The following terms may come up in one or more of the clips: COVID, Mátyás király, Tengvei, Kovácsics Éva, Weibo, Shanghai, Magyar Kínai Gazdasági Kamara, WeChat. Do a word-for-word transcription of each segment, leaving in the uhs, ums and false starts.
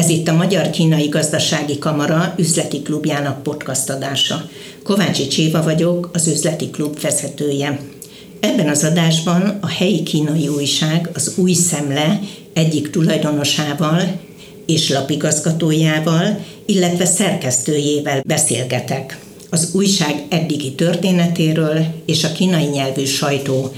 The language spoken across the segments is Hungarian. Ez itt a Magyar Kínai Gazdasági Kamara üzleti klubjának podcast adása. Kovácsics Éva vagyok, az üzleti klub vezetője. Ebben az adásban a helyi kínai újság, az Új Szemle egyik tulajdonosával és lapigazgatójával, illetve szerkesztőjével beszélgetek. Az újság eddigi történetéről és a kínai nyelvű sajtó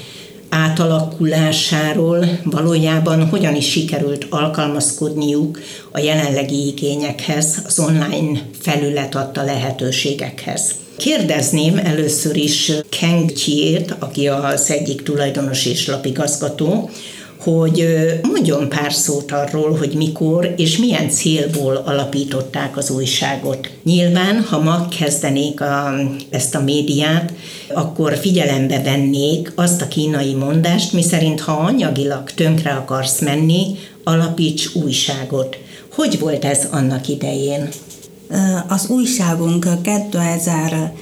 átalakulásáról, valójában hogyan is sikerült alkalmazkodniuk a jelenlegi igényekhez, az online felület adta lehetőségekhez. Kérdezném először is Keng Chi-t, aki az egyik tulajdonos és lapigazgató, hogy mondjon pár szót arról, hogy mikor és milyen célból alapították az újságot. Nyilván, ha ma kezdenék a, ezt a médiát, akkor figyelembe vennék azt a kínai mondást, miszerint ha anyagilag tönkre akarsz menni, alapíts újságot. Hogy volt ez annak idején? Az újságunk kétezer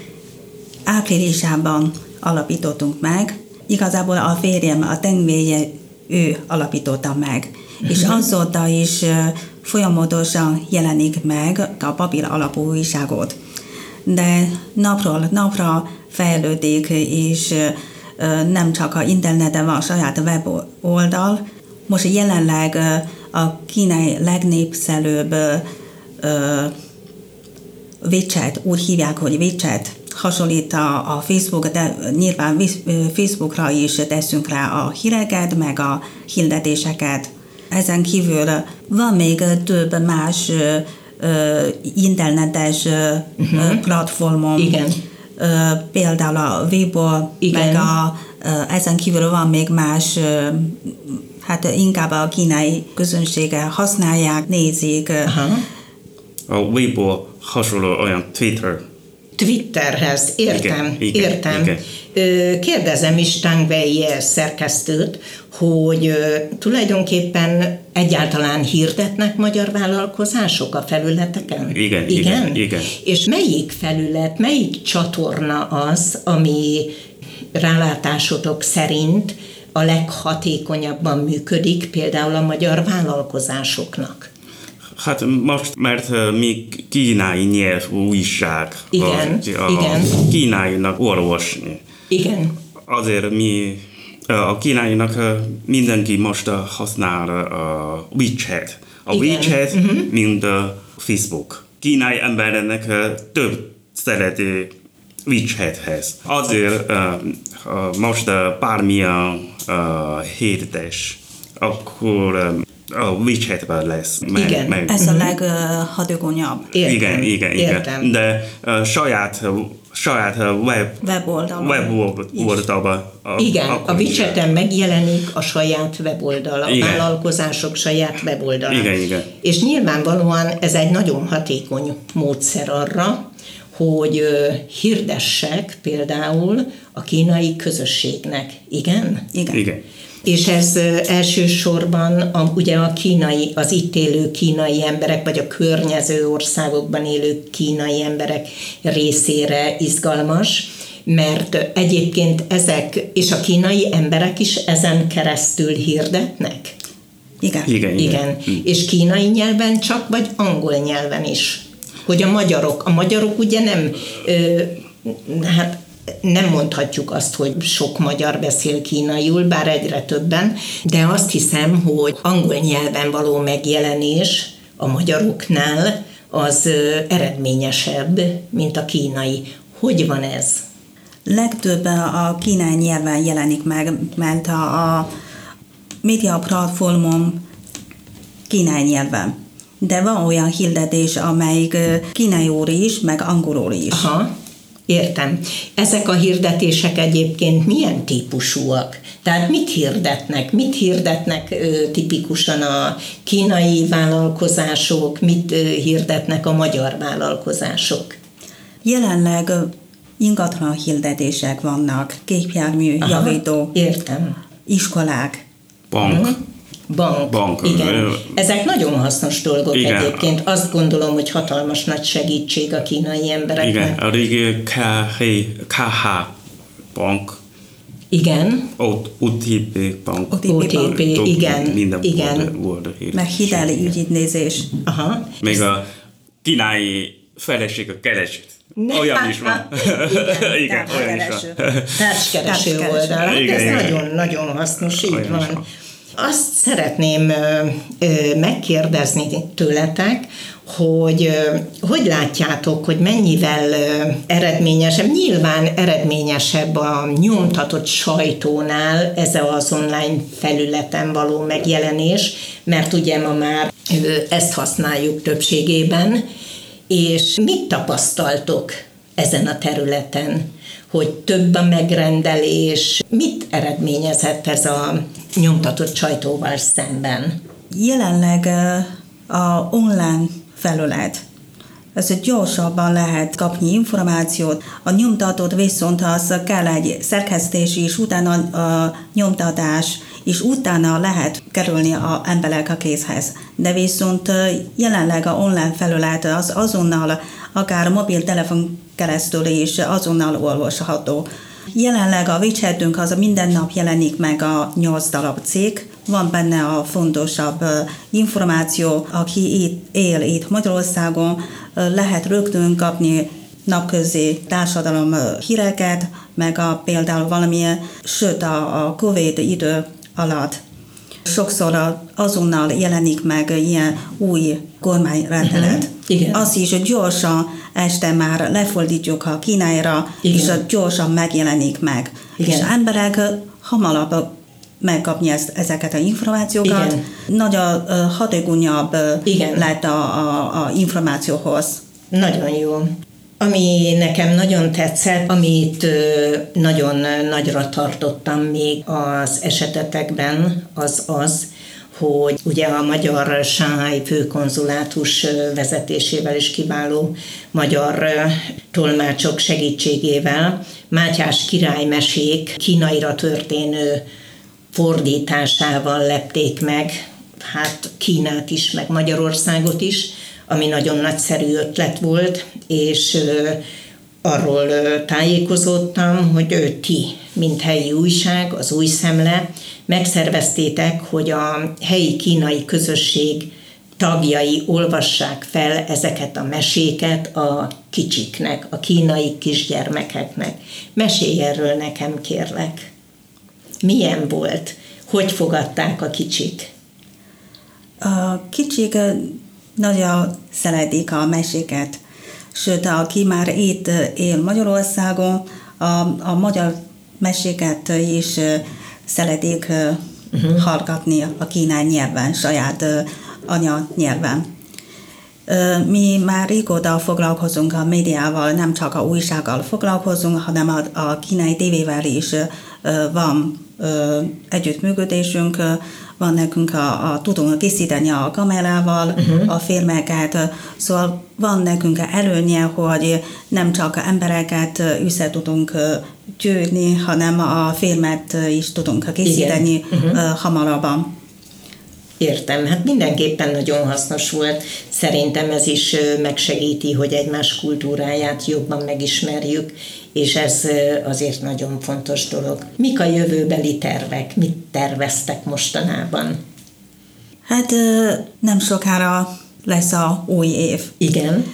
áprilisában alapítottunk meg. Igazából a férjem, a Tengvei, ő alapította meg, és azóta is folyamatosan jelenik meg a papír alapú újságot. De napról napra fejlődik, és nem csak a interneten van a saját web oldal. Most jelenleg a kínai legnépszerűbb WeChat, úgy hívják, hogy WeChat, hasonlít a, a Facebook, de nyilván Facebookra is teszünk rá a híreket, meg a hirdetéseket. Ezen kívül van még több más ö, internetes uh-huh. platformon. Igen. Ö, például a Weibo, meg a, ö, ezen kívül van még más, ö, hát inkább a kínai közönsége használják, nézik. Uh-huh. A Weibo hasonló olyan Twitter, Twitterhez, értem, igen, igen, értem. Igen. Kérdezem is Tengvei szerkesztőt, hogy tulajdonképpen egyáltalán hirdetnek magyar vállalkozások a felületeken? Igen, igen, igen, igen. És melyik felület, melyik csatorna az, ami rálátásotok szerint a leghatékonyabban működik például a magyar vállalkozásoknak? Hát most, mert mi kínai nyelv újság, igen, a, igen. a kínainak orvosni. Igen. Azért mi, a kínainak mindenki most használ a WeChat. A igen. WeChat, uh-huh. mint a Facebook. Kínai embernek több szereti WeChathez. Azért most bármilyen hirdetés, akkor a WeChatben lesz. Meg, igen, meg. Ez a leghatékonyabb. Értem, igen, igen, értem. Igen. De uh, saját, saját web, web oldalban. Web oldalba, a, igen, a WeChaten megjelenik a saját weboldal, a igen. vállalkozások saját weboldala. Igen, igen. És nyilvánvalóan ez egy nagyon hatékony módszer arra, hogy hirdessek például a kínai közösségnek. Igen? Igen. Igen. És ez elsősorban a, ugye a kínai, az itt élő kínai emberek, vagy a környező országokban élő kínai emberek részére izgalmas, mert egyébként ezek, és a kínai emberek is ezen keresztül hirdetnek? Igen. Igen. Igen. Igen. És kínai nyelven csak, vagy angol nyelven is? Hogy a magyarok, a magyarok ugye nem, ö, hát nem mondhatjuk azt, hogy sok magyar beszél kínaiul, bár egyre többen, de azt hiszem, hogy angol nyelven való megjelenés a magyaroknál az eredményesebb, mint a kínai. Hogy van ez? Legtöbben a kínai nyelven jelenik meg, mert a média platformon kínai nyelven. De van olyan hirdetés, amelyik kínaiul is, meg angolul is. Aha. Értem. Ezek a hirdetések egyébként milyen típusúak? Tehát mit hirdetnek? Mit hirdetnek ö, tipikusan a kínai vállalkozások, mit ö, hirdetnek a magyar vállalkozások? Jelenleg ingatlan hirdetések vannak, gépjármű, aha, javító, értem. Iskolák. Bank. Hm? Bank. Bank. Igen. Ezek nagyon hasznos dolgok, igen. Egyébként. Azt gondolom, hogy hatalmas nagy segítség a kínai embereknek. Igen, a régi ká há bank Igen. o té pé Bank. o té pé, igen. Minden volt. Meg hiteli ügyintézés. Aha. Meg a kínai feleség a kereső. Olyan is van. Igen, olyan is van. Társkereső oldal. Ez nagyon-nagyon hasznos, így van. Azt szeretném megkérdezni tőletek, hogy hogy látjátok, hogy mennyivel eredményesebb, nyilván eredményesebb a nyomtatott sajtónál ez az online felületen való megjelenés, mert ugye ma már ezt használjuk többségében, és mit tapasztaltok ezen a területen? Hogy több a megrendelés, mit eredményezett ez a nyomtatott sajtóval szemben? Jelenleg a online felület, ez gyorsabban lehet kapni információt, a nyomtatott viszont az kell egy szerkesztés, és utána a nyomtatás, és utána lehet kerülni az emberek a kézhez. De viszont jelenleg a online felület az azonnal, akár mobiltelefon keresztül is azonnal olvasható. Jelenleg a WeChatünk az minden nap jelenik meg a nyolc darab cikk, van benne a fontosabb információ, aki itt él itt Magyarországon, lehet rögtön kapni napközi társadalom híreket, meg a például valamilyen, sőt a COVID idő alatt. Sokszor azonnal jelenik meg ilyen új kormányrendelet. Uh-huh. Az is gyorsan este már lefordítjuk a Kínára, igen, és gyorsan megjelenik meg. Igen. És emberek hamarabb megkapni ezt, ezeket az információkat. Igen. Nagyon hatékonyabb lett a, a, a információhoz. Nagyon jó. Ami nekem nagyon tetszett, amit nagyon nagyra tartottam még az esetetekben, az az, hogy ugye a magyar Shanghai főkonzulátus vezetésével és kiváló magyar tolmácsok segítségével Mátyás király mesék kínaira történő fordításával lepték meg, hát Kínát is, meg Magyarországot is, ami nagyon nagyszerű ötlet volt, és arról tájékozódtam, hogy ti, mint helyi újság, az Új Szemle, megszerveztétek, hogy a helyi kínai közösség tagjai olvassák fel ezeket a meséket a kicsiknek, a kínai kisgyermekeknek. Mesélj erről nekem, kérlek. Milyen volt? Hogy fogadták a kicsik? A kicsik nagyon szeretik a meséket. Sőt, aki már itt él Magyarországon, a, a magyar meséket is szeretik uh-huh. hallgatni a kínai nyelven, saját anyanyelven. Mi már régóta foglalkozunk a médiával, nem csak a újsággal foglalkozunk, hanem a, a kínai tévével is van együttműködésünk, van nekünk a, a tudunk készíteni a kamerával, uh-huh. a filmeket, szóval van nekünk előnye, hogy nem csak embereket össze tudunk gyűjteni, hanem a filmet is tudunk készíteni uh-huh. hamarabban. Értem, hát mindenképpen nagyon hasznos volt. Szerintem ez is megsegíti, hogy egymás kultúráját jobban megismerjük, és ez azért nagyon fontos dolog. Mik a jövőbeli tervek? Mit terveztek mostanában? Hát nem sokára lesz a új év. Igen.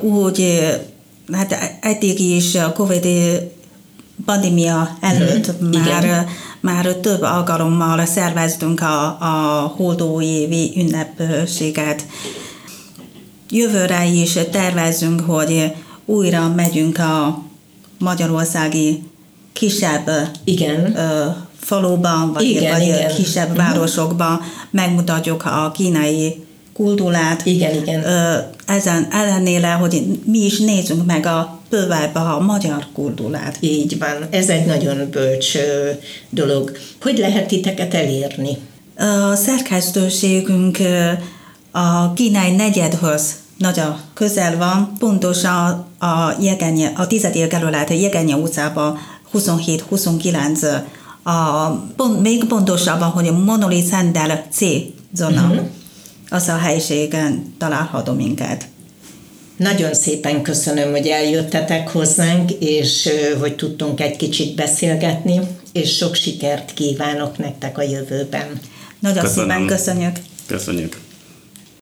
Úgy, hát eddig is a COVID pandémia előtt hmm. már... Igen. Már több alkalommal szerveztünk a, a holdóévi ünnepséget. Jövőre is tervezünk, hogy újra megyünk a magyarországi kisebb igen. faluban, vagy, igen, vagy igen. kisebb uh-huh. városokban, megmutatjuk a kínai kultúrát. Igen, igen. Ezen ellenére, hogy mi is nézzünk meg a bővebb a magyar kultúrát. Így van, ez egy nagyon bölcs dolog. Hogy lehet titeket elérni? A szerkesztőségünk a kínai negyedhöz nagyon közel van, pontosan a, Jegenye, a tizedik kerület Jegenye utcában huszonhét huszonkilenc, a, pont, még pontosabban, hogy Monoli Szendel C zóna. Uh-huh. Az a helyiségen található minket. Nagyon szépen köszönöm, hogy eljöttetek hozzánk, és hogy tudtunk egy kicsit beszélgetni, és sok sikert kívánok nektek a jövőben. Nagyon szépen köszönjük. Köszönjük.